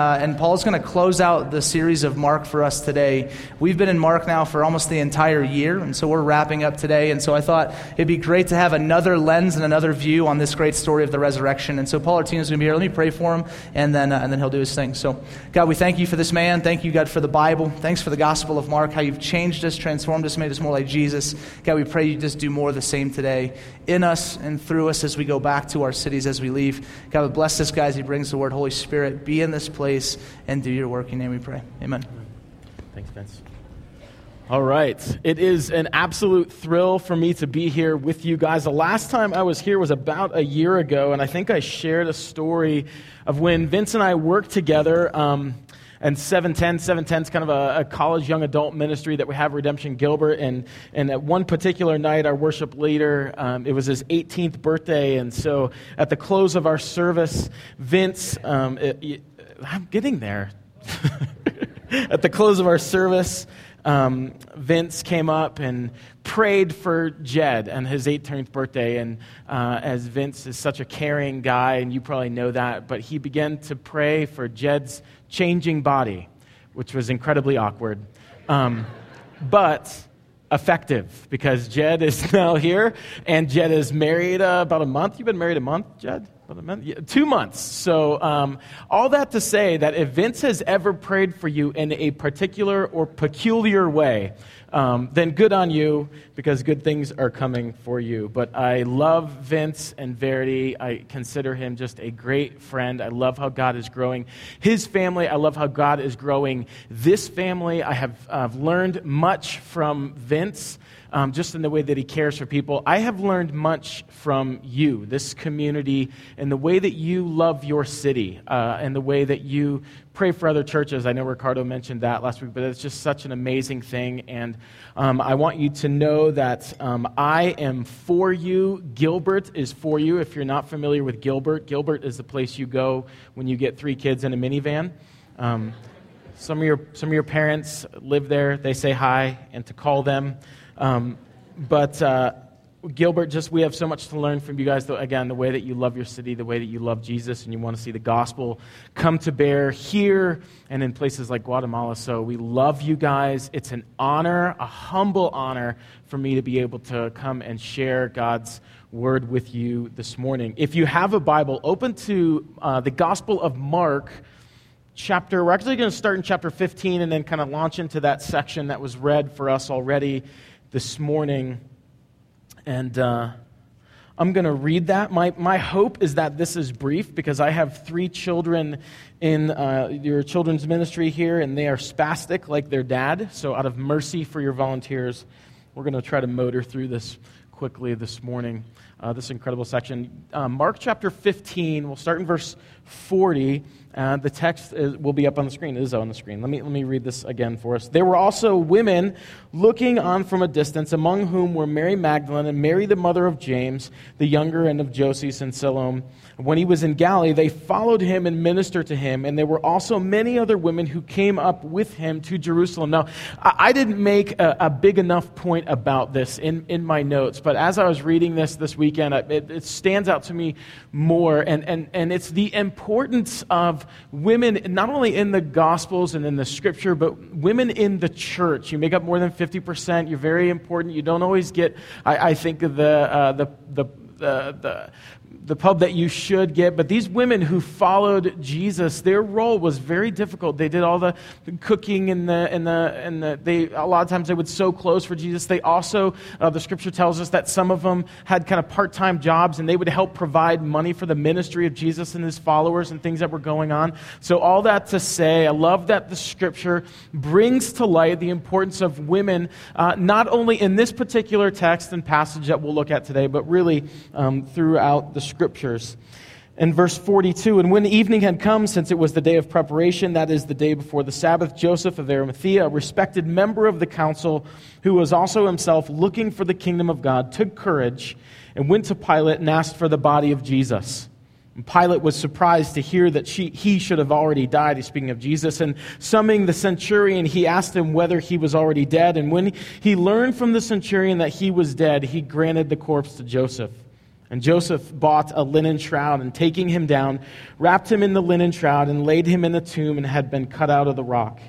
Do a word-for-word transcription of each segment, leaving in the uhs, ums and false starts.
Uh, and Paul's going to close out the series of Mark for us today. We've been in Mark now for almost the entire year, and so we're wrapping up today. And so I thought it'd be great to have another lens and another view on this great story of the resurrection. And so Paul Artino's going to be here. Let me pray for him, and then uh, and then he'll do his thing. So, God, we thank you for this man. Thank you, God, for the Bible. Thanks for the Gospel of Mark, how you've changed us, transformed us, made us more like Jesus. God, we pray you just do more of the same today in us and through us as we go back to our cities as we leave. God, bless this guy as he brings the word. Holy Spirit, be in this place and do your work. In your name we pray. Amen. Thanks, Vince. All right. It is an absolute thrill for me to be here with you guys. The last time I was here was about a year ago, and I think I shared a story of when Vince and I worked together. Um, And seven ten, seven ten is kind of a, a college young adult ministry that we have, Redemption Gilbert. And, and at one particular night, our worship leader, um, it was his eighteenth birthday. And so at the close of our service, Vince, um, it, it, I'm getting there. At the close of our service, um, Vince came up and prayed for Jed and his eighteenth birthday. And uh, as Vince is such a caring guy, and you probably know that, but he began to pray for Jed's changing body, which was incredibly awkward, um, but effective, because Jed is now here, and Jed is married uh, about a month. You've been married a month, Jed? About a month? Yeah, two months. So um, all that to say that if Vince has ever prayed for you in a particular or peculiar way, um, then good on you, because good things are coming for you. But I love Vince and Verity. I consider him just a great friend. I love how God is growing his family. I love how God is growing this family. I have I've learned much from Vince. Um, just in the way that he cares for people. I have learned much from you, this community, and the way that you love your city, uh, and the way that you pray for other churches. I know Ricardo mentioned that last week, but it's just such an amazing thing. And um, I want you to know that um, I am for you. Gilbert is for you. If you're not familiar with Gilbert, Gilbert is the place you go when you get three kids in a minivan. Um, some of your some of your parents live there. They say hi, and to call them. Um, but uh, Gilbert, just we have so much to learn from you guys. Though, again, the way that you love your city, the way that you love Jesus, and you want to see the gospel come to bear here and in places like Guatemala. So we love you guys. It's an honor, a humble honor for me to be able to come and share God's word with you this morning. If you have a Bible, open to uh, the Gospel of Mark. Chapter, we're actually going to start in chapter fifteen and then kind of launch into that section that was read for us already this morning. And uh, I'm going to read that. My my hope is that this is brief, because I have three children in uh, your children's ministry here, and they are spastic like their dad. So out of mercy for your volunteers, we're going to try to motor through this quickly this morning, uh, this incredible section. Uh, Mark chapter fifteen, we'll start in verse forty. Uh, the text is, will be up on the screen. It is on the screen. Let me, let me read this again for us. There were also women looking on from a distance, among whom were Mary Magdalene and Mary the mother of James, the younger, and of Joses and Salome. When he was in Galilee, they followed him and ministered to him. And there were also many other women who came up with him to Jerusalem. Now, I, I didn't make a, a big enough point about this in, in my notes, but as I was reading this this weekend, it, it stands out to me more. And, and, and it's the importance of women, not only in the Gospels and in the Scripture, but women in the church. You make up more than fifty percent. You're very important. You don't always get, I, I think, the, uh, the the the the the pub that you should get. But these women who followed Jesus, their role was very difficult. They did all the cooking, and the and the and the, they a lot of times they would sew clothes for Jesus. They also, uh, the Scripture tells us that some of them had kind of part-time jobs, and they would help provide money for the ministry of Jesus and his followers and things that were going on. So all that to say, I love that the Scripture brings to light the importance of women, uh, not only in this particular text and passage that we'll look at today, but really um, throughout the Scriptures. In verse forty-two, and when evening had come, since it was the day of preparation, that is the day before the Sabbath, Joseph of Arimathea, a respected member of the council, who was also himself looking for the kingdom of God, took courage and went to Pilate and asked for the body of Jesus. And Pilate was surprised to hear that she, he should have already died. He's speaking of Jesus. And summoning the centurion, he asked him whether he was already dead. And when he learned from the centurion that he was dead, he granted the corpse to Joseph. And Joseph bought a linen shroud, and taking him down, wrapped him in the linen shroud and laid him in the tomb and had been cut out of the rock.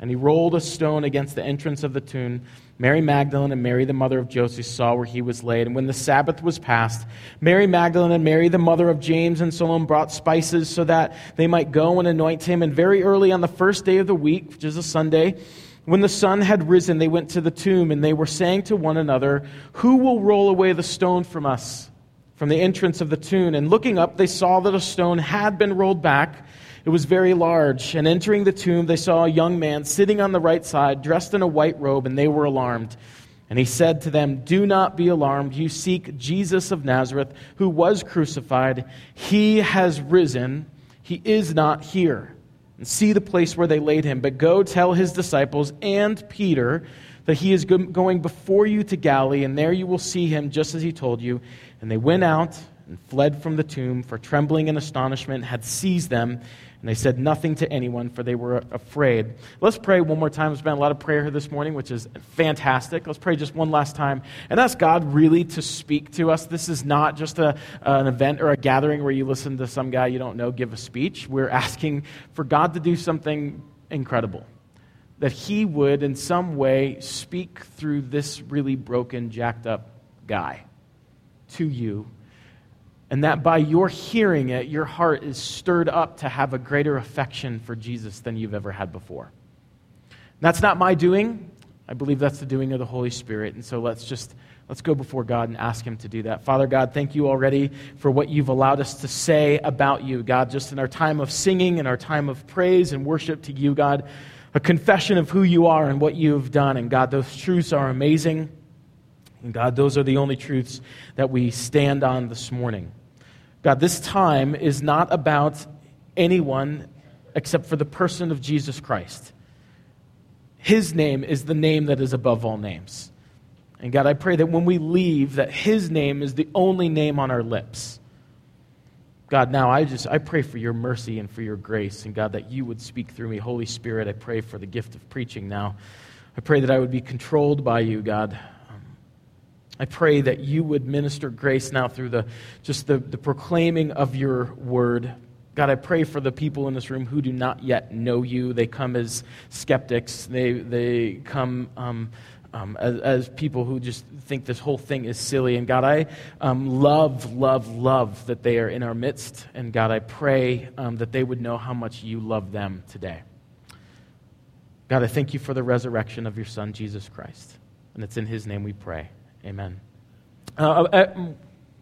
And he rolled a stone against the entrance of the tomb. Mary Magdalene and Mary, the mother of Joseph, saw where he was laid. And when the Sabbath was passed, Mary Magdalene and Mary, the mother of James and Salome, brought spices so that they might go and anoint him. And very early on the first day of the week, which is a Sunday, when the sun had risen, they went to the tomb, and they were saying to one another, "Who will roll away the stone from us, from the entrance of the tomb?" And looking up, they saw that a stone had been rolled back. It was very large, and entering the tomb, they saw a young man sitting on the right side, dressed in a white robe, and they were alarmed. And he said to them, "Do not be alarmed. You seek Jesus of Nazareth, who was crucified. He has risen. He is not here. And see the place where they laid him. But go tell his disciples and Peter that he is going before you to Galilee, and there you will see him just as he told you." And they went out and fled from the tomb, for trembling and astonishment had seized them. And they said nothing to anyone, for they were afraid. Let's pray one more time. There's been a lot of prayer here this morning, which is fantastic. Let's pray just one last time and ask God really to speak to us. This is not just a, an event or a gathering where you listen to some guy you don't know give a speech. We're asking for God to do something incredible, that he would in some way speak through this really broken, jacked up guy to you. And that by your hearing it, your heart is stirred up to have a greater affection for Jesus than you've ever had before. And that's not my doing. I believe that's the doing of the Holy Spirit. And so let's just, let's go before God and ask him to do that. Father God, thank you already for what you've allowed us to say about you, God, just in our time of singing and our time of praise and worship to you, God, a confession of who you are and what you've done. And God, those truths are amazing. And God, those are the only truths that we stand on this morning. God, this time is not about anyone except for the person of Jesus Christ. His name is the name that is above all names. And God, I pray that when we leave, that his name is the only name on our lips. God, now I just, I pray for your mercy and for your grace. And God, that you would speak through me. Holy Spirit, I pray for the gift of preaching now. I pray that I would be controlled by you, God. I pray that you would minister grace now through the just the, the proclaiming of your word. God, I pray for the people in this room who do not yet know you. They come as skeptics. They they come um, um, as, as people who just think this whole thing is silly. And God, I um, love, love, love that they are in our midst. And God, I pray um, that they would know how much you love them today. God, I thank you for the resurrection of your son, Jesus Christ. And it's in his name we pray. Amen. Uh, uh,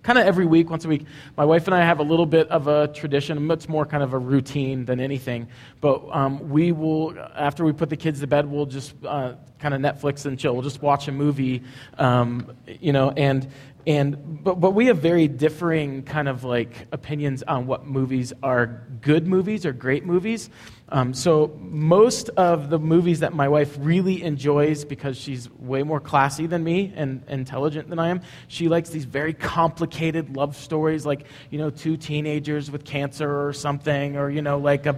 kind of every week, once a week, my wife and I have a little bit of a tradition. It's more kind of a routine than anything. But um, we will, after we put the kids to bed, we'll just uh, kind of Netflix and chill. We'll just watch a movie, um, you know, and and but but we have very differing kind of like opinions on what movies are good movies or great movies. Um, so most of the movies that my wife really enjoys, because she's way more classy than me and intelligent than I am, she likes these very complicated love stories, like, you know, two teenagers with cancer or something, or, you know, like a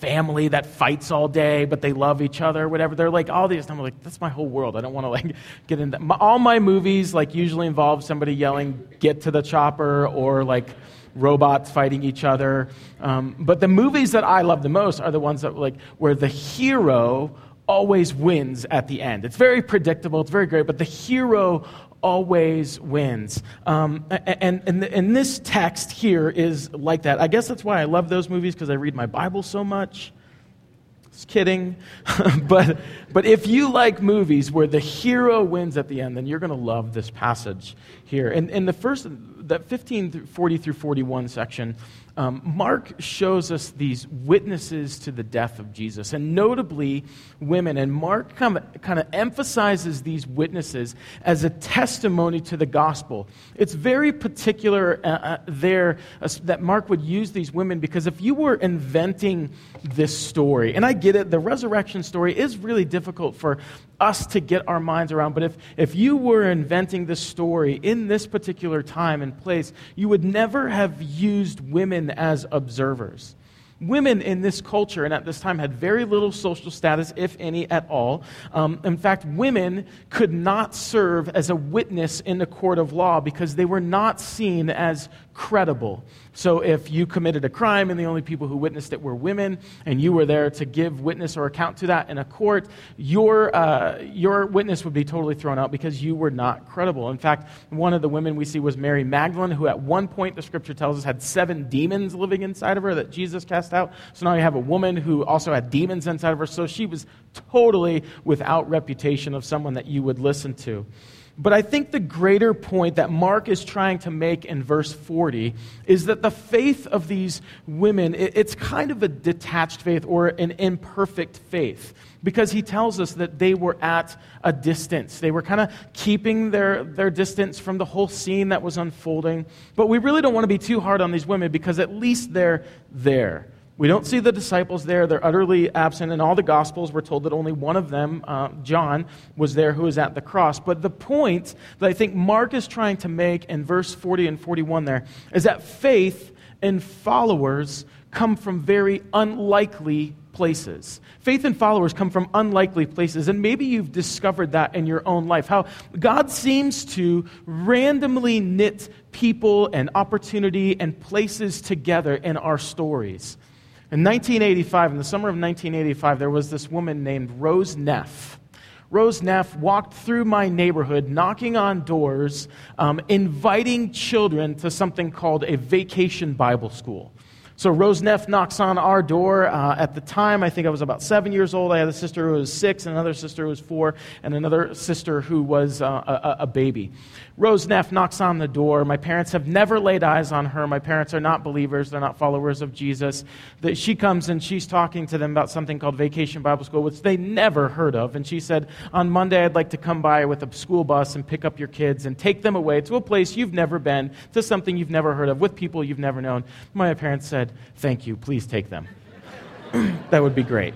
family that fights all day, but they love each other, whatever. They're like all these. I'm like, that's my whole world. I don't want to like get into my, all my movies. Like usually involve somebody yelling, "Get to the chopper," or like robots fighting each other. Um, but the movies that I love the most are the ones that like where the hero always wins at the end. It's very predictable. It's very great, but the hero always wins. Um, and, and, and this text here is like that. I guess that's why I love those movies, because I read my Bible so much. Just kidding. but, but if you like movies where the hero wins at the end, then you're going to love this passage here. And, and the first, that fifteen, forty through forty-one section, um, Mark shows us these witnesses to the death of Jesus, and notably women. And Mark kind of, kind of emphasizes these witnesses as a testimony to the gospel. It's very particular uh, uh, there uh, that Mark would use these women, because if you were inventing this story, and I get it, the resurrection story is really difficult for us to get our minds around, but if, if you were inventing this story in this particular time and place, you would never have used women as observers. Women in this culture and at this time had very little social status, if any at all. Um, in fact, women could not serve as a witness in the court of law because they were not seen as credible. So if you committed a crime and the only people who witnessed it were women and you were there to give witness or account to that in a court, your uh, your witness would be totally thrown out because you were not credible. In fact, one of the women we see was Mary Magdalene, who at one point, the scripture tells us, had seven demons living inside of her that Jesus cast out. So now you have a woman who also had demons inside of her. So she was totally without reputation of someone that you would listen to. But I think the greater point that Mark is trying to make in verse forty is that the faith of these women, it's kind of a detached faith or an imperfect faith, because he tells us that they were at a distance. They were kind of keeping their, their distance from the whole scene that was unfolding. But we really don't want to be too hard on these women because at least they're there. We don't see the disciples there. They're utterly absent. In all the Gospels, we're told that only one of them, uh, John, was there who was at the cross. But the point that I think Mark is trying to make in verse forty and forty-one there is that faith and followers come from very unlikely places. Faith and followers come from unlikely places. And maybe you've discovered that in your own life, how God seems to randomly knit people and opportunity and places together in our stories. In nineteen eighty-five, in the summer of nineteen eighty-five, there was this woman named Rose Neff. Rose Neff walked through my neighborhood, knocking on doors, um, inviting children to something called a Vacation Bible School. So Rose Neff knocks on our door. Uh, at the time, I think I was about seven years old. I had a sister who was six, and another sister who was four, and another sister who was uh, a, a baby. Rose Neff knocks on the door. My parents have never laid eyes on her. My parents are not believers. They're not followers of Jesus. That she comes and she's talking to them about something called Vacation Bible School, which they never heard of. And she said, on Monday, I'd like to come by with a school bus and pick up your kids and take them away to a place you've never been, to something you've never heard of, with people you've never known. My parents said, thank you, please take them. That would be great.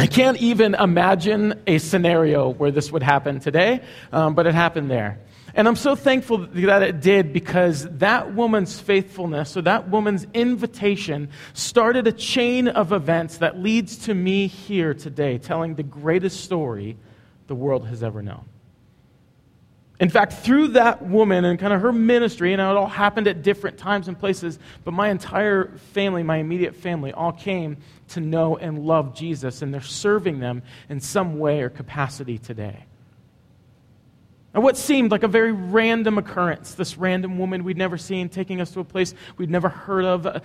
I can't even imagine a scenario where this would happen today, um, but it happened there. And I'm so thankful that it did, because that woman's faithfulness, so that woman's invitation, started a chain of events that leads to me here today telling the greatest story the world has ever known. In fact, through that woman and kind of her ministry, and it all happened at different times and places, but my entire family, my immediate family, all came to know and love Jesus, and they're serving them in some way or capacity today. And what seemed like a very random occurrence, this random woman we'd never seen taking us to a place we'd never heard of,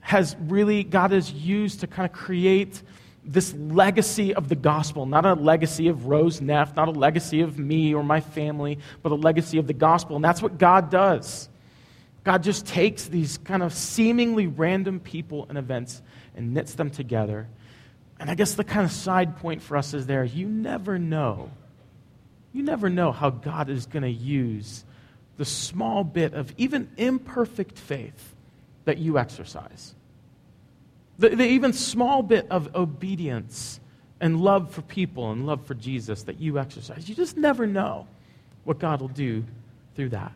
has really, God has used to kind of create this legacy of the gospel, not a legacy of Rose Neff, not a legacy of me or my family, but a legacy of the gospel. And that's what God does. God just takes these kind of seemingly random people and events and knits them together. And I guess the kind of side point for us is there, you never know. You never know how God is going to use the small bit of even imperfect faith that you exercise. The, the even small bit of obedience and love for people and love for Jesus that you exercise. You just never know what God will do through that.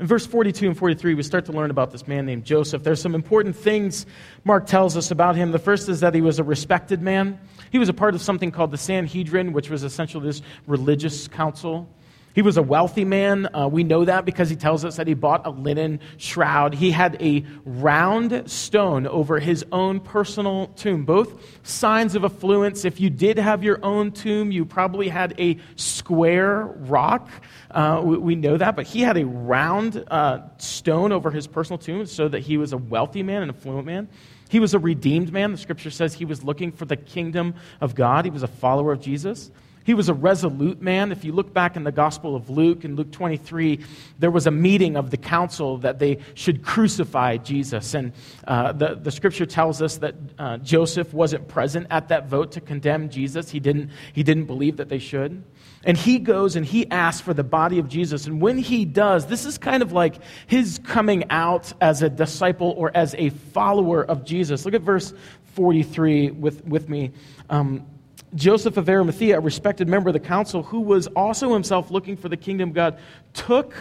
In verse forty-two and forty-three, we start to learn about this man named Joseph. There's some important things Mark tells us about him. The first is that he was a respected man. He was a part of something called the Sanhedrin, which was essentially this religious council. He was a wealthy man. Uh, we know that because he tells us that he bought a linen shroud. He had a round stone over his own personal tomb, both signs of affluence. If you did have your own tomb, you probably had a square rock. Uh, we, we know that, but he had a round uh, stone over his personal tomb so that he was a wealthy man, an affluent man. He was a redeemed man. The scripture says he was looking for the kingdom of God. He was a follower of Jesus. He was a resolute man. If you look back in the Gospel of Luke, in Luke twenty-three, there was a meeting of the council that they should crucify Jesus. And uh, the, the scripture tells us that uh, Joseph wasn't present at that vote to condemn Jesus. He didn't, he didn't believe that they should. And he goes and he asks for the body of Jesus. And when he does, this is kind of like his coming out as a disciple or as a follower of Jesus. Look at verse forty-three with, with me. Um, Joseph of Arimathea, a respected member of the council, who was also himself looking for the kingdom of God, took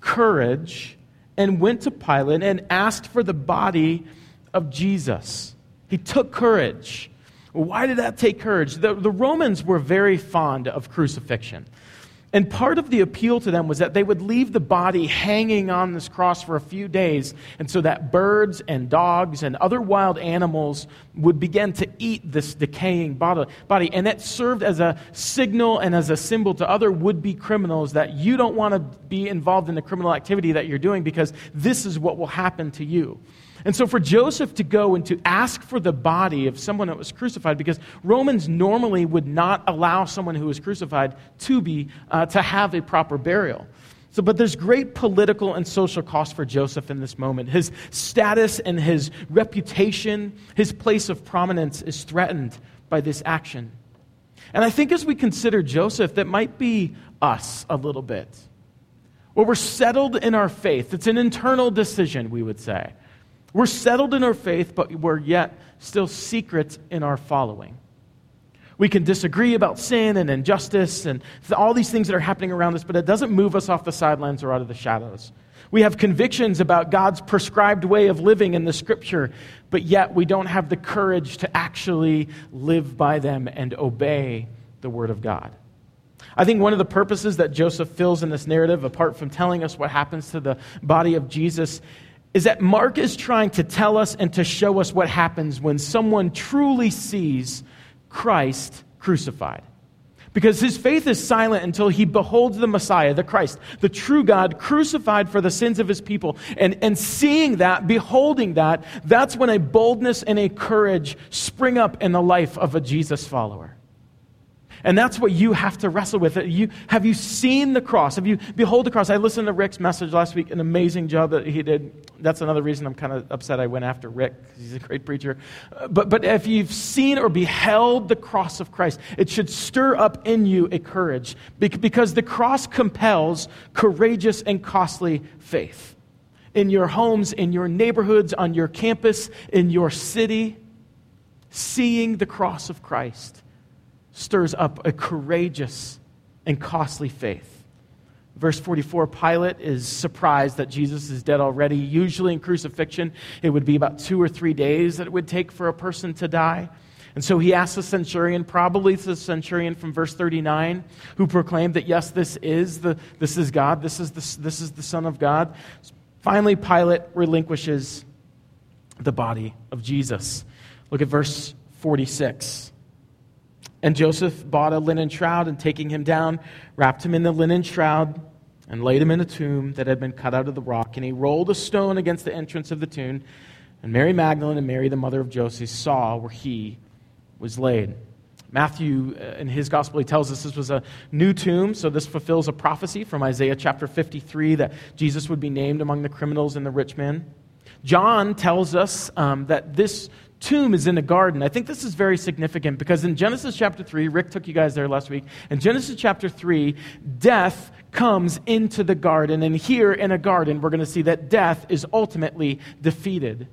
courage and went to Pilate and asked for the body of Jesus. He took courage. Why did that take courage? The, the Romans were very fond of crucifixion. And part of the appeal to them was that they would leave the body hanging on this cross for a few days, and so that birds and dogs and other wild animals would begin to eat this decaying body. And that served as a signal and as a symbol to other would-be criminals that you don't want to be involved in the criminal activity that you're doing because this is what will happen to you. And so for Joseph to go and to ask for the body of someone that was crucified, because Romans normally would not allow someone who was crucified to be uh, to have a proper burial. So, but there's great political and social cost for Joseph in this moment. His status and his reputation, his place of prominence is threatened by this action. And I think as we consider Joseph, that might be us a little bit. Well, we're settled in our faith. It's an internal decision, we would say. We're settled in our faith, but we're yet still secret in our following. We can disagree about sin and injustice and all these things that are happening around us, but it doesn't move us off the sidelines or out of the shadows. We have convictions about God's prescribed way of living in the Scripture, but yet we don't have the courage to actually live by them and obey the Word of God. I think one of the purposes that Joseph fills in this narrative, apart from telling us what happens to the body of Jesus, is that Mark is trying to tell us and to show us what happens when someone truly sees Christ crucified. Because his faith is silent until he beholds the Messiah, the Christ, the true God, crucified for the sins of his people. And, and seeing that, beholding that, that's when a boldness and a courage spring up in the life of a Jesus follower. And that's what you have to wrestle with. You, have you seen the cross? Have you behold the cross? I listened to Rick's message last week, an amazing job that he did. That's another reason I'm kind of upset I went after Rick, because he's a great preacher. But, but if you've seen or beheld the cross of Christ, it should stir up in you a courage, because the cross compels courageous and costly faith in your homes, in your neighborhoods, on your campus, in your city. Seeing the cross of Christ stirs up a courageous and costly faith. Verse forty-four, Pilate is surprised that Jesus is dead already. Usually in crucifixion, it would be about two or three days that it would take for a person to die. And so he asks the centurion, probably the centurion from verse thirty-nine, who proclaimed that, yes, this is the this is God, this is the, this is the Son of God. Finally, Pilate relinquishes the body of Jesus. Look at verse forty-six. And Joseph bought a linen shroud, and taking him down, wrapped him in the linen shroud and laid him in a tomb that had been cut out of the rock. And he rolled a stone against the entrance of the tomb. And Mary Magdalene and Mary, the mother of Joseph, saw where he was laid. Matthew, in his gospel, he tells us this was a new tomb, so this fulfills a prophecy from Isaiah chapter fifty-three that Jesus would be named among the criminals and the rich men. John tells us um, that this tomb is in a garden. I think this is very significant because in Genesis chapter three, Rick took you guys there last week, in Genesis chapter three, death comes into the garden, and here in a garden, we're going to see that death is ultimately defeated.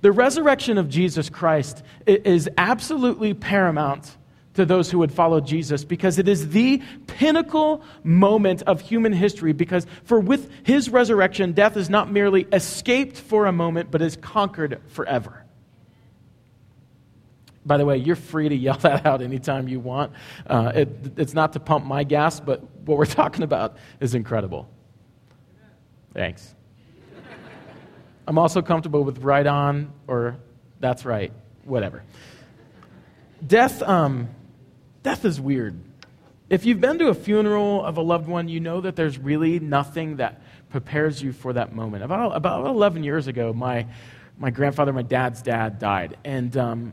The resurrection of Jesus Christ is absolutely paramount to those who would follow Jesus, because it is the pinnacle moment of human history, because for with his resurrection, death is not merely escaped for a moment, but is conquered forever. By the way, you're free to yell that out anytime you want. Uh, it, it's not to pump my gas, but what we're talking about is incredible. Thanks. I'm also comfortable with right on or that's right, whatever. Death, um, death is weird. If you've been to a funeral of a loved one, you know that there's really nothing that prepares you for that moment. About about eleven years ago, my my grandfather, my dad's dad, died, and um,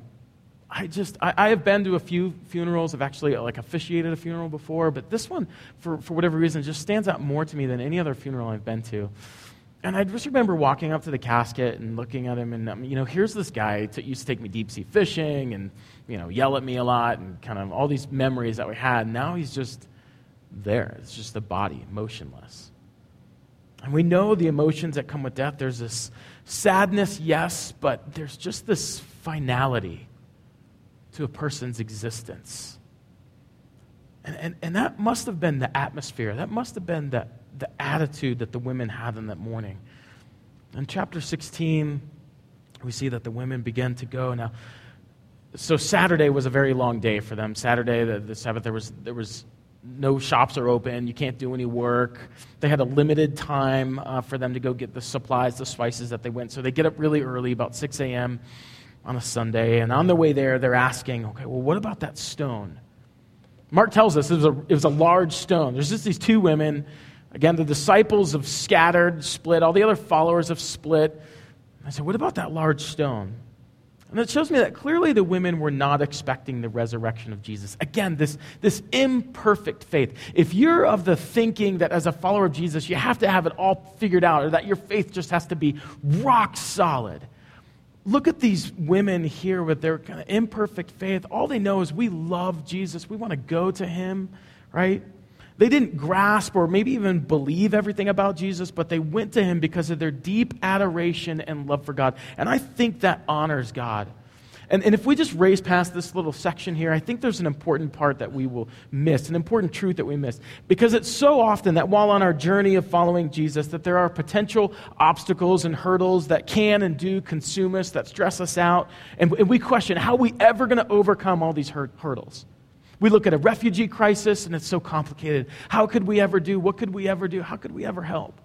I just, I, I have been to a few funerals. I've actually like officiated a funeral before, but this one, for, for whatever reason, just stands out more to me than any other funeral I've been to. And I just remember walking up to the casket and looking at him, and, um, you know, here's this guy that used to take me deep-sea fishing and, you know, yell at me a lot and kind of all these memories that we had. Now he's just there. It's just the body, motionless. And we know the emotions that come with death. There's this sadness, yes, but there's just this finality to a person's existence. And, and and that must have been the atmosphere. That must have been the, the attitude that the women had in that morning. In chapter sixteen, we see that the women begin to go now. So Saturday was a very long day for them. Saturday, the, the Sabbath, there was there was no shops are open. You can't do any work. They had a limited time uh, for them to go get the supplies, the spices that they went. So they get up really early, about six a.m. on a Sunday. And on their way there, they're asking, okay, well, what about that stone? Mark tells us it was a, it was a large stone. There's just these two women. Again, the disciples have scattered, split. All the other followers have split. I said, what about that large stone? And it shows me that clearly the women were not expecting the resurrection of Jesus. Again, this, this imperfect faith. If you're of the thinking that as a follower of Jesus, you have to have it all figured out or that your faith just has to be rock solid, look at these women here with their kind of imperfect faith. All they know is we love Jesus. We want to go to him, right? They didn't grasp or maybe even believe everything about Jesus, but they went to him because of their deep adoration and love for God. And I think that honors God. And, and if we just race past this little section here, I think there's an important part that we will miss, an important truth that we miss. Because it's so often that while on our journey of following Jesus, that there are potential obstacles and hurdles that can and do consume us, that stress us out. And, and we question, how are we ever going to overcome all these hur- hurdles? We look at a refugee crisis, and it's so complicated. How could we ever do? What could we ever do? How could we ever help?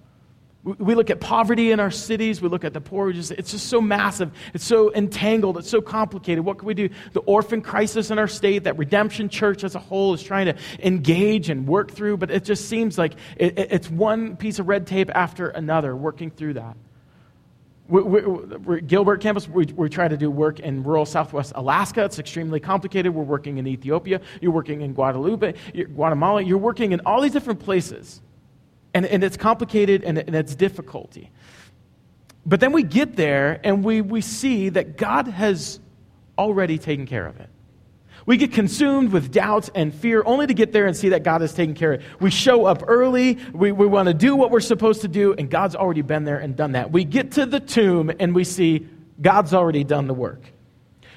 We, we look at poverty in our cities. We look at the poor. We just, it's just so massive. It's so entangled. It's so complicated. What can we do? The orphan crisis in our state that Redemption Church as a whole is trying to engage and work through, but it just seems like it, it, it's one piece of red tape after another working through that. We, we, we're at Gilbert campus, we, we try to do work in rural southwest Alaska. It's extremely complicated. We're working in Ethiopia. You're working in Guadalupe, you're Guatemala. You're working in all these different places. And, and it's complicated and, and it's difficulty. But then we get there and we, we see that God has already taken care of it. We get consumed with doubts and fear only to get there and see that God has taken care of it. We show up early, we, we want to do what we're supposed to do, and God's already been there and done that. We get to the tomb and we see God's already done the work.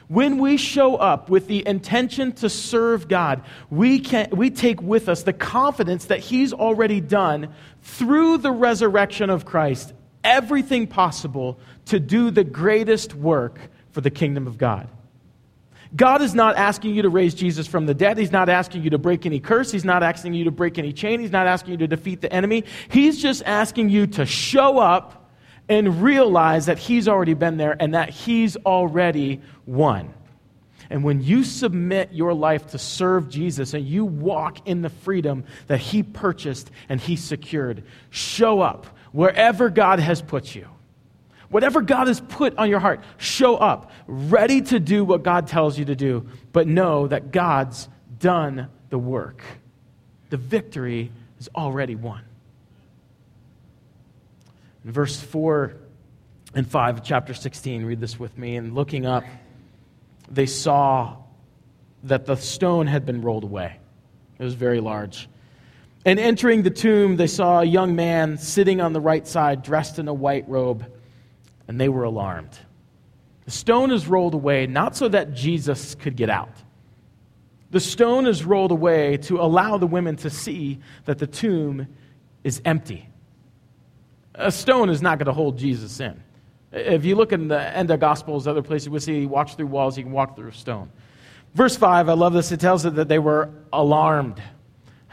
When we show up with the intention to serve God, we can we take with us the confidence that he's already done through the resurrection of Christ everything possible to do the greatest work for the kingdom of God. God is not asking you to raise Jesus from the dead. He's not asking you to break any curse. He's not asking you to break any chain. He's not asking you to defeat the enemy. He's just asking you to show up and realize that he's already been there and that he's already won. And when you submit your life to serve Jesus and you walk in the freedom that he purchased and he secured, show up wherever God has put you. Whatever God has put on your heart, show up, ready to do what God tells you to do, but know that God's done the work. The victory is already won. In verse four and five of chapter sixteen, read this with me. And looking up, they saw that the stone had been rolled away. It was very large. And entering the tomb, they saw a young man sitting on the right side, dressed in a white robe. And they were alarmed. The stone is rolled away, not so that Jesus could get out. The stone is rolled away to allow the women to see that the tomb is empty. A stone is not going to hold Jesus in. If you look in the end of Gospels, other places, we see he walks through walls, he can walk through a stone. Verse five, I love this. It tells us that they were alarmed.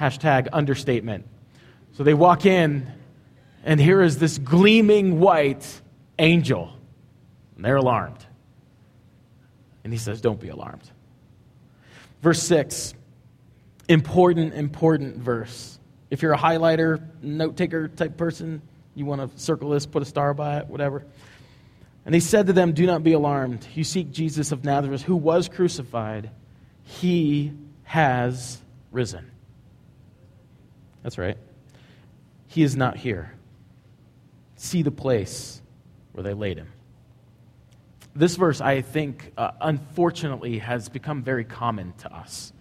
Hashtag understatement. So they walk in, and here is this gleaming white angel, and they're alarmed. And he says, don't be alarmed. Verse six, important, important verse. If you're a highlighter, note-taker type person, you want to circle this, put a star by it, whatever. And he said to them, do not be alarmed. You seek Jesus of Nazareth, who was crucified. He has risen. That's right. He is not here. See the place where they laid him. This verse, I think, uh, unfortunately, has become very common to us.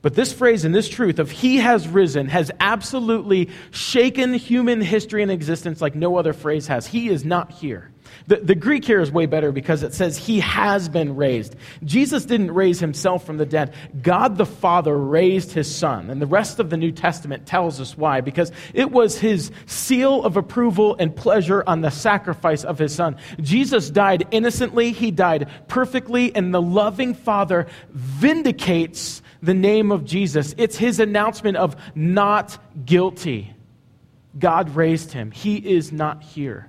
But this phrase and this truth of he has risen has absolutely shaken human history and existence like no other phrase has. He is not here. The, the Greek here is way better because it says he has been raised. Jesus didn't raise himself from the dead. God the Father raised his Son. And the rest of the New Testament tells us why. Because it was his seal of approval and pleasure on the sacrifice of his Son. Jesus died innocently. He died perfectly. And the loving Father vindicates the name of Jesus. It's his announcement of not guilty. God raised him. He is not here.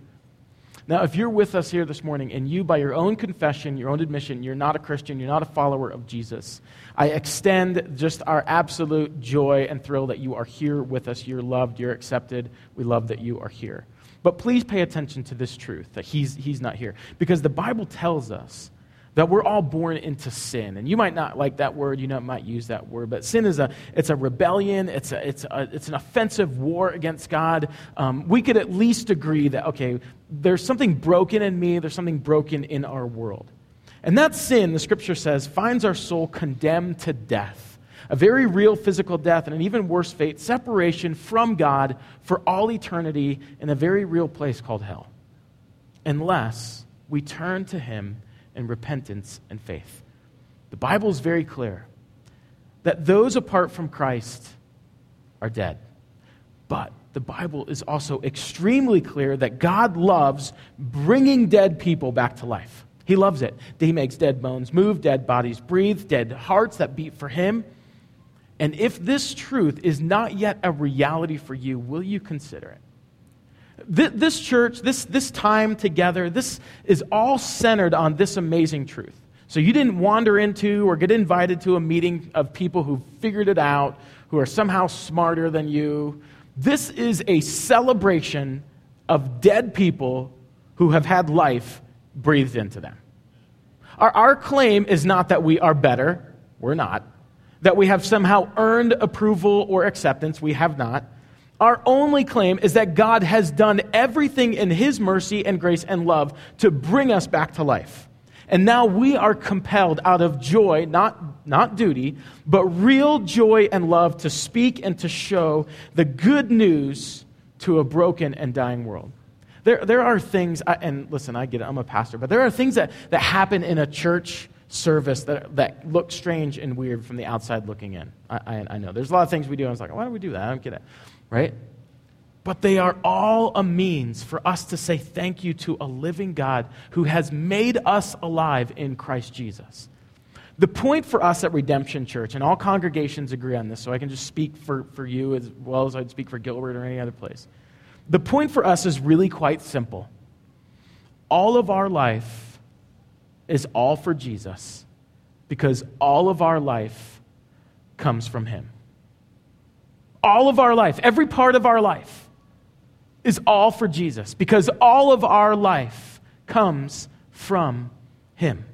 Now, if you're with us here this morning and you, by your own confession, your own admission, you're not a Christian, you're not a follower of Jesus, I extend just our absolute joy and thrill that you are here with us. You're loved. You're accepted. We love that you are here. But please pay attention to this truth, that he's, he's not here. Because the Bible tells us that we're all born into sin. And you might not like that word, you might use that word, but sin is a it's a rebellion, it's a, it's a, it's an offensive war against God. Um, we could at least agree that, okay, there's something broken in me, there's something broken in our world. And that sin, the scripture says, finds our soul condemned to death, a very real physical death and an even worse fate, separation from God for all eternity in a very real place called hell, unless we turn to him and repentance and faith. The Bible is very clear that those apart from Christ are dead. But the Bible is also extremely clear that God loves bringing dead people back to life. He loves it. He makes dead bones move, dead bodies breathe, dead hearts that beat for him. And if this truth is not yet a reality for you, will you consider it? This church, this, this time together, this is all centered on this amazing truth. So you didn't wander into or get invited to a meeting of people who figured it out, who are somehow smarter than you. This is a celebration of dead people who have had life breathed into them. Our, our claim is not that we are better. We're not. That we have somehow earned approval or acceptance. We have not. Our only claim is that God has done everything in his mercy and grace and love to bring us back to life. And now we are compelled out of joy, not, not duty, but real joy and love to speak and to show the good news to a broken and dying world. There, there are things, I, and listen, I get it, I'm a pastor, but there are things that, that happen in a church service that that looks strange and weird from the outside looking in. I, I, I know. There's a lot of things we do, and I was like, why do we do that? I don't get it. Right? But they are all a means for us to say thank you to a living God who has made us alive in Christ Jesus. The point for us at Redemption Church, and all congregations agree on this, so I can just speak for, for you as well as I'd speak for Gilbert or any other place. The point for us is really quite simple. All of our life is all for Jesus because all of our life comes from him. All of our life, every part of our life is all for Jesus because all of our life comes from him.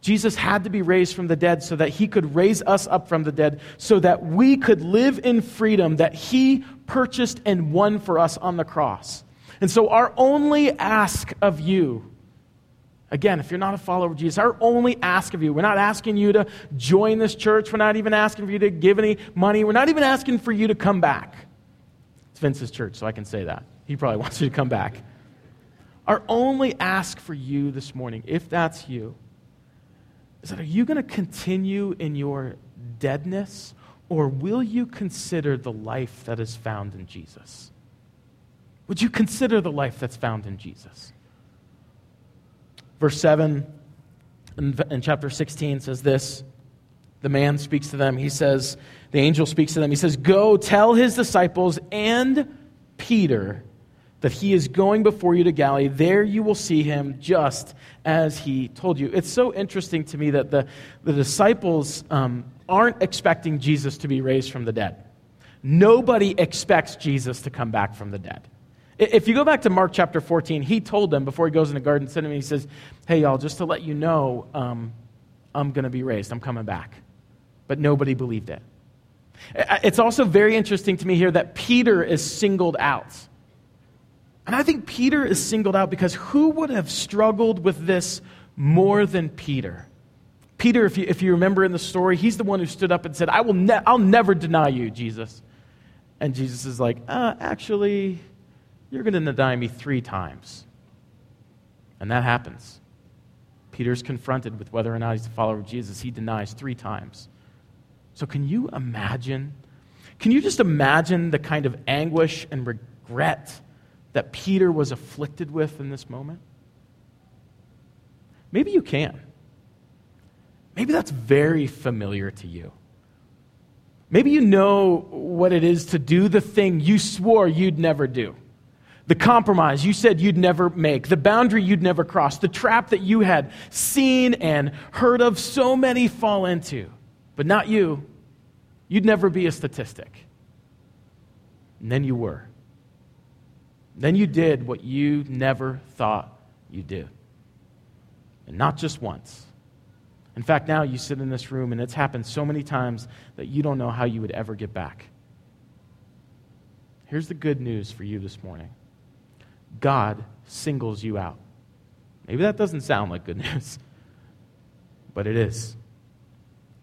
Jesus had to be raised from the dead so that he could raise us up from the dead so that we could live in freedom that he purchased and won for us on the cross. And so our only ask of you, again, if you're not a follower of Jesus, our only ask of you, we're not asking you to join this church. We're not even asking for you to give any money. We're not even asking for you to come back. It's Vince's church, so I can say that. He probably wants you to come back. Our only ask for you this morning, if that's you, is that are you going to continue in your deadness, or will you consider the life that is found in Jesus? Would you consider the life that's found in Jesus? Verse seven in chapter sixteen says this. The man speaks to them. He says, the angel speaks to them. He says, go tell his disciples and Peter that he is going before you to Galilee. There you will see him just as he told you. It's so interesting to me that the, the disciples um, aren't expecting Jesus to be raised from the dead. Nobody expects Jesus to come back from the dead. If you go back to Mark chapter fourteen, he told them before he goes in the garden, sent him, he says, hey, y'all, just to let you know, um, I'm going to be raised. I'm coming back. But nobody believed it. It's also very interesting to me here that Peter is singled out. And I think Peter is singled out because who would have struggled with this more than Peter? Peter, if you, if you remember in the story, he's the one who stood up and said, I will ne- I'll never deny you, Jesus. And Jesus is like, uh, actually... you're going to deny me three times. And that happens. Peter's confronted with whether or not he's a follower of Jesus. He denies three times. So can you imagine? Can you just imagine the kind of anguish and regret that Peter was afflicted with in this moment? Maybe you can. Maybe that's very familiar to you. Maybe you know what it is to do the thing you swore you'd never do, the compromise you said you'd never make, the boundary you'd never cross, the trap that you had seen and heard of so many fall into, but not you. You'd never be a statistic. And then you were. And then you did what you never thought you'd do. And not just once. In fact, now you sit in this room and it's happened so many times that you don't know how you would ever get back. Here's the good news for you this morning. God singles you out. Maybe that doesn't sound like good news, but it is.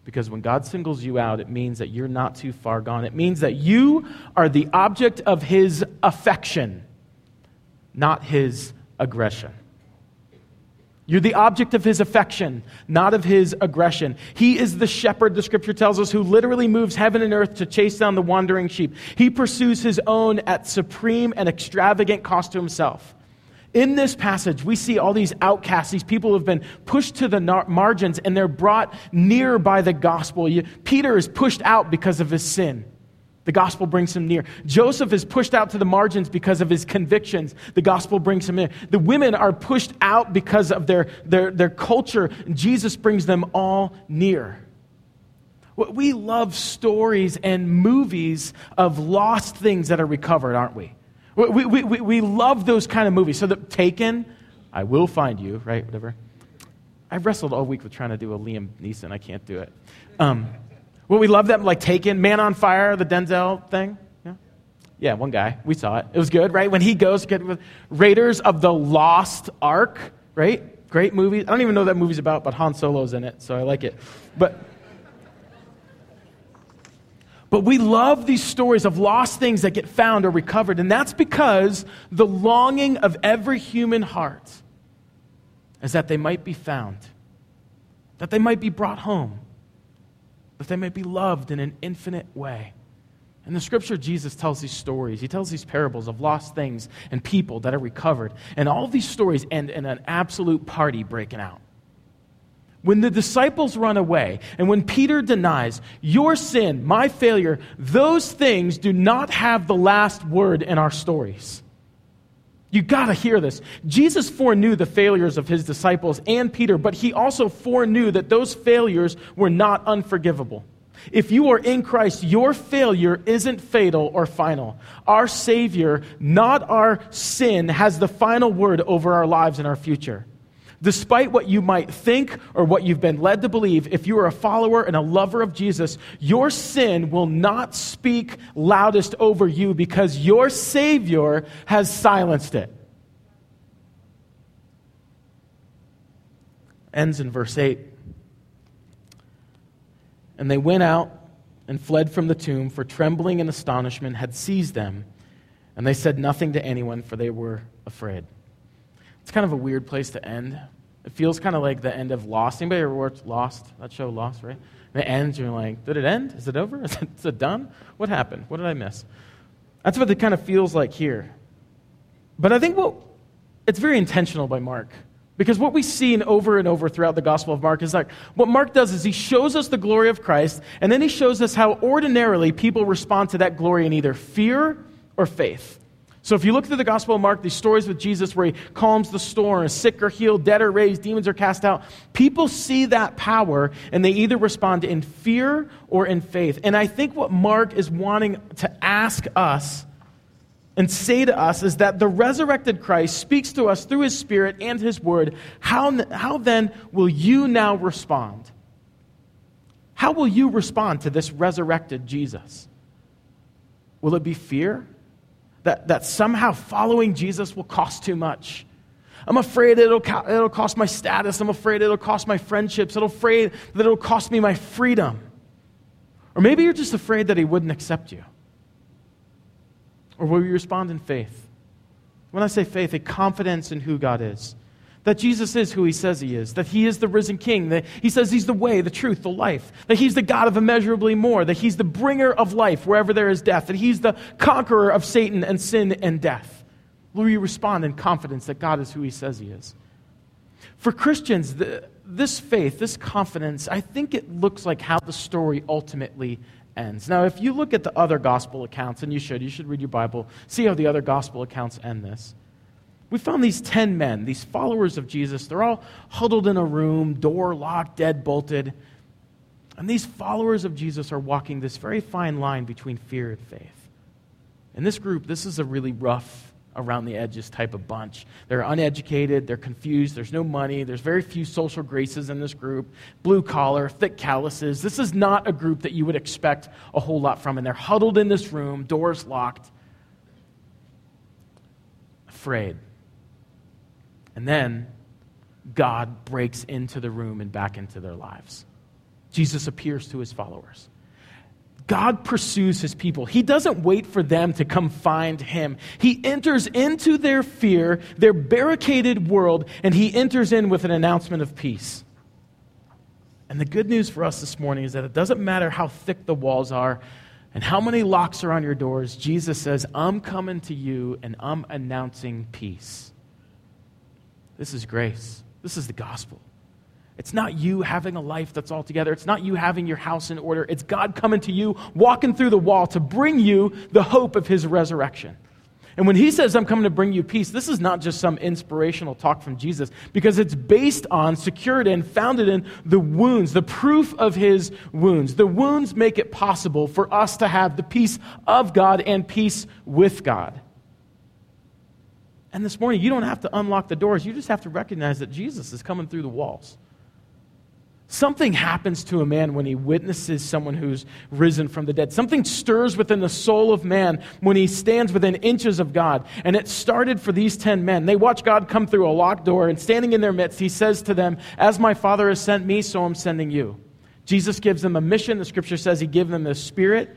Because when God singles you out, it means that you're not too far gone. It means that you are the object of his affection, not his aggression. You're the object of his affection, not of his aggression. He is the shepherd, the scripture tells us, who literally moves heaven and earth to chase down the wandering sheep. He pursues his own at supreme and extravagant cost to himself. In this passage, we see all these outcasts, these people who have been pushed to the nar- margins, and they're brought near by the gospel. You, Peter is pushed out because of his sin. The gospel brings him near. Joseph is pushed out to the margins because of his convictions. The gospel brings him in. The women are pushed out because of their, their, their culture. Jesus brings them all near. We love stories and movies of lost things that are recovered, aren't we? We, we, we, we love those kind of movies. So the Taken, I will find you, right, whatever. I wrestled all week with trying to do a Liam Neeson. I can't do it. Um, well, we love that, like Taken, Man on Fire, the Denzel thing. Yeah, yeah, one guy. We saw it. It was good, right? When he goes, good, Raiders of the Lost Ark, right? Great movie. I don't even know what that movie's about, but Han Solo's in it, so I like it. But... But we love these stories of lost things that get found or recovered. And that's because the longing of every human heart is that they might be found, that they might be brought home, that they might be loved in an infinite way. In the scripture, Jesus tells these stories. He tells these parables of lost things and people that are recovered. And all these stories end in an absolute party breaking out. When the disciples run away, and when Peter denies, your sin, my failure, those things do not have the last word in our stories. You got to hear this. Jesus foreknew the failures of his disciples and Peter, but he also foreknew that those failures were not unforgivable. If you are in Christ, your failure isn't fatal or final. Our Savior, not our sin, has the final word over our lives and our future. Despite what you might think or what you've been led to believe, if you are a follower and a lover of Jesus, your sin will not speak loudest over you because your Savior has silenced it. Ends in verse eight. And they went out and fled from the tomb, for trembling and astonishment had seized them, and they said nothing to anyone, for they were afraid. It's kind of a weird place to end. It feels kind of like the end of Lost. Anybody ever watched Lost? That show Lost, right? And it ends, and you're like, did it end? Is it over? Is it, is it done? What happened? What did I miss? That's what it kind of feels like here. But I think what it's very intentional by Mark, because what we've seen over and over throughout the Gospel of Mark is like, what Mark does is he shows us the glory of Christ, and then he shows us how ordinarily people respond to that glory in either fear or faith. So if you look through the Gospel of Mark, these stories with Jesus where he calms the storm, sick are healed, dead are raised, demons are cast out, people see that power and they either respond in fear or in faith. And I think what Mark is wanting to ask us and say to us is that the resurrected Christ speaks to us through his Spirit and his word. How, how then will you now respond? How will you respond to this resurrected Jesus? Will it be fear? That, that somehow following Jesus will cost too much. I'm afraid it'll, co- it'll cost my status. I'm afraid it'll cost my friendships. I'm afraid that it'll cost me my freedom. Or maybe you're just afraid that he wouldn't accept you. Or will you respond in faith? When I say faith, a confidence in who God is. That Jesus is who he says he is, that he is the risen king, that he says he's the way, the truth, the life, that he's the God of immeasurably more, that he's the bringer of life wherever there is death, that he's the conqueror of Satan and sin and death. Will you respond in confidence that God is who he says he is? For Christians, the, this faith, this confidence, I think it looks like how the story ultimately ends. Now, if you look at the other gospel accounts, and you should, you should read your Bible, see how the other gospel accounts end this. We found these ten men, these followers of Jesus. They're all huddled in a room, door locked, dead bolted. And these followers of Jesus are walking this very fine line between fear and faith. In this group, this is a really rough, around the edges type of bunch. They're uneducated, they're confused, there's no money, there's very few social graces in this group, blue collar, thick calluses. This is not a group that you would expect a whole lot from. And they're huddled in this room, doors locked, afraid. And then God breaks into the room and back into their lives. Jesus appears to his followers. God pursues his people. He doesn't wait for them to come find him. He enters into their fear, their barricaded world, and he enters in with an announcement of peace. And the good news for us this morning is that it doesn't matter how thick the walls are and how many locks are on your doors. Jesus says, I'm coming to you and I'm announcing peace. This is grace. This is the gospel. It's not you having a life that's all together. It's not you having your house in order. It's God coming to you, walking through the wall to bring you the hope of his resurrection. And when he says, I'm coming to bring you peace, this is not just some inspirational talk from Jesus, because it's based on, secured in, founded in the wounds, the proof of his wounds. The wounds make it possible for us to have the peace of God and peace with God. And this morning, you don't have to unlock the doors. You just have to recognize that Jesus is coming through the walls. Something happens to a man when he witnesses someone who's risen from the dead. Something stirs within the soul of man when he stands within inches of God. And it started for these ten men. They watch God come through a locked door, and standing in their midst, he says to them, as my Father has sent me, so I'm sending you. Jesus gives them a mission. The scripture says he gave them the Spirit.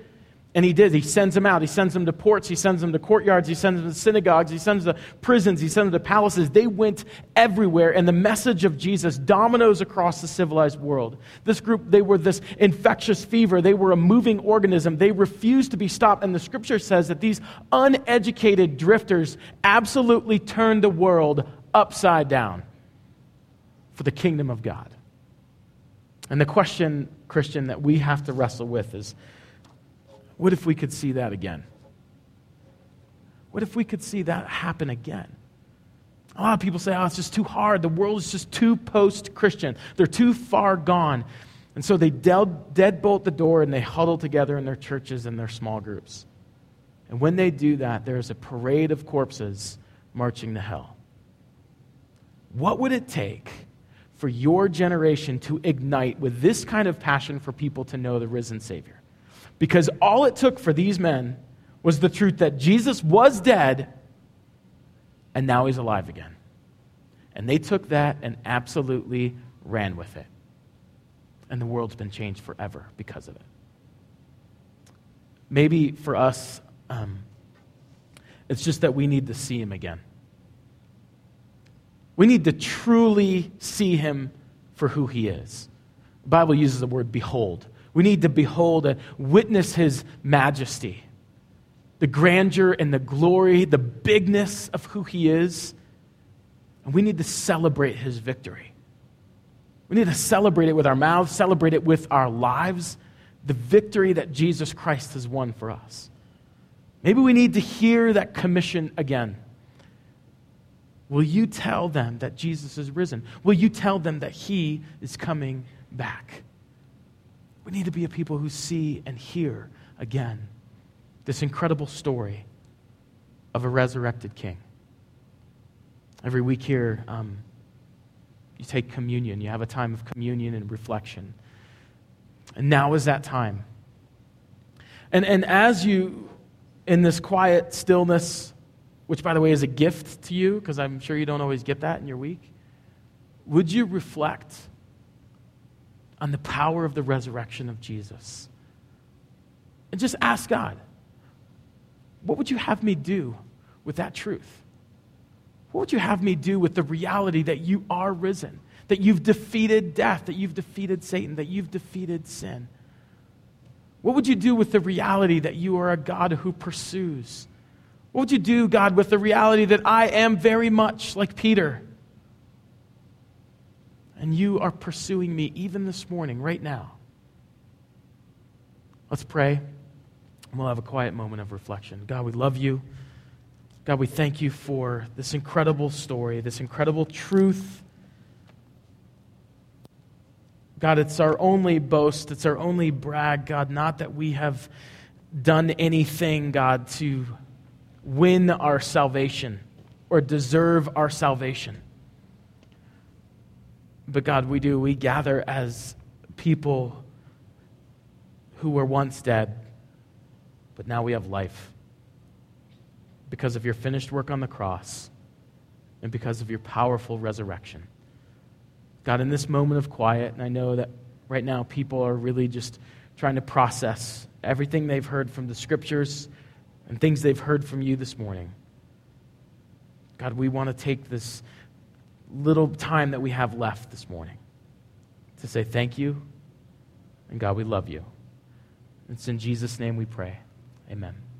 And he did. He sends them out. He sends them to ports. He sends them to courtyards. He sends them to synagogues. He sends them to prisons. He sends them to palaces. They went everywhere. And the message of Jesus dominoes across the civilized world. This group, they were this infectious fever. They were a moving organism. They refused to be stopped. And the scripture says that these uneducated drifters absolutely turned the world upside down for the kingdom of God. And the question, Christian, that we have to wrestle with is, what if we could see that again? What if we could see that happen again? A lot of people say, oh, it's just too hard. The world is just too post-Christian. They're too far gone. And so they deadbolt the door and they huddle together in their churches and their small groups. And when they do that, there's a parade of corpses marching to hell. What would it take for your generation to ignite with this kind of passion for people to know the risen Savior? Because all it took for these men was the truth that Jesus was dead and now he's alive again. And they took that and absolutely ran with it. And the world's been changed forever because of it. Maybe for us, um, it's just that we need to see him again. We need to truly see him for who he is. The Bible uses the word behold. We need to behold and witness his majesty, the grandeur and the glory, the bigness of who he is. And we need to celebrate his victory. We need to celebrate it with our mouths, celebrate it with our lives, the victory that Jesus Christ has won for us. Maybe we need to hear that commission again. Will you tell them that Jesus is risen? Will you tell them that he is coming back? We need to be a people who see and hear again this incredible story of a resurrected king. Every week here, um, you take communion. You have a time of communion and reflection. And now is that time. And, and as you, in this quiet stillness, which, by the way, is a gift to you, because I'm sure you don't always get that in your week, would you reflect on the power of the resurrection of Jesus? And just ask God, what would you have me do with that truth? What would you have me do with the reality that you are risen, that you've defeated death, that you've defeated Satan, that you've defeated sin? What would you do with the reality that you are a God who pursues? What would you do, God, with the reality that I am very much like Peter? And you are pursuing me even this morning, right now. Let's pray, and we'll have a quiet moment of reflection. God, we love you. God, we thank you for this incredible story, this incredible truth. God, it's our only boast, it's our only brag, God, not that we have done anything, God, to win our salvation or deserve our salvation. But God, we do. We gather as people who were once dead, but now we have life because of your finished work on the cross and because of your powerful resurrection. God, in this moment of quiet, and I know that right now people are really just trying to process everything they've heard from the scriptures and things they've heard from you this morning. God, we want to take this little time that we have left this morning to say thank you, and God, we love you. It's in Jesus' name we pray. Amen.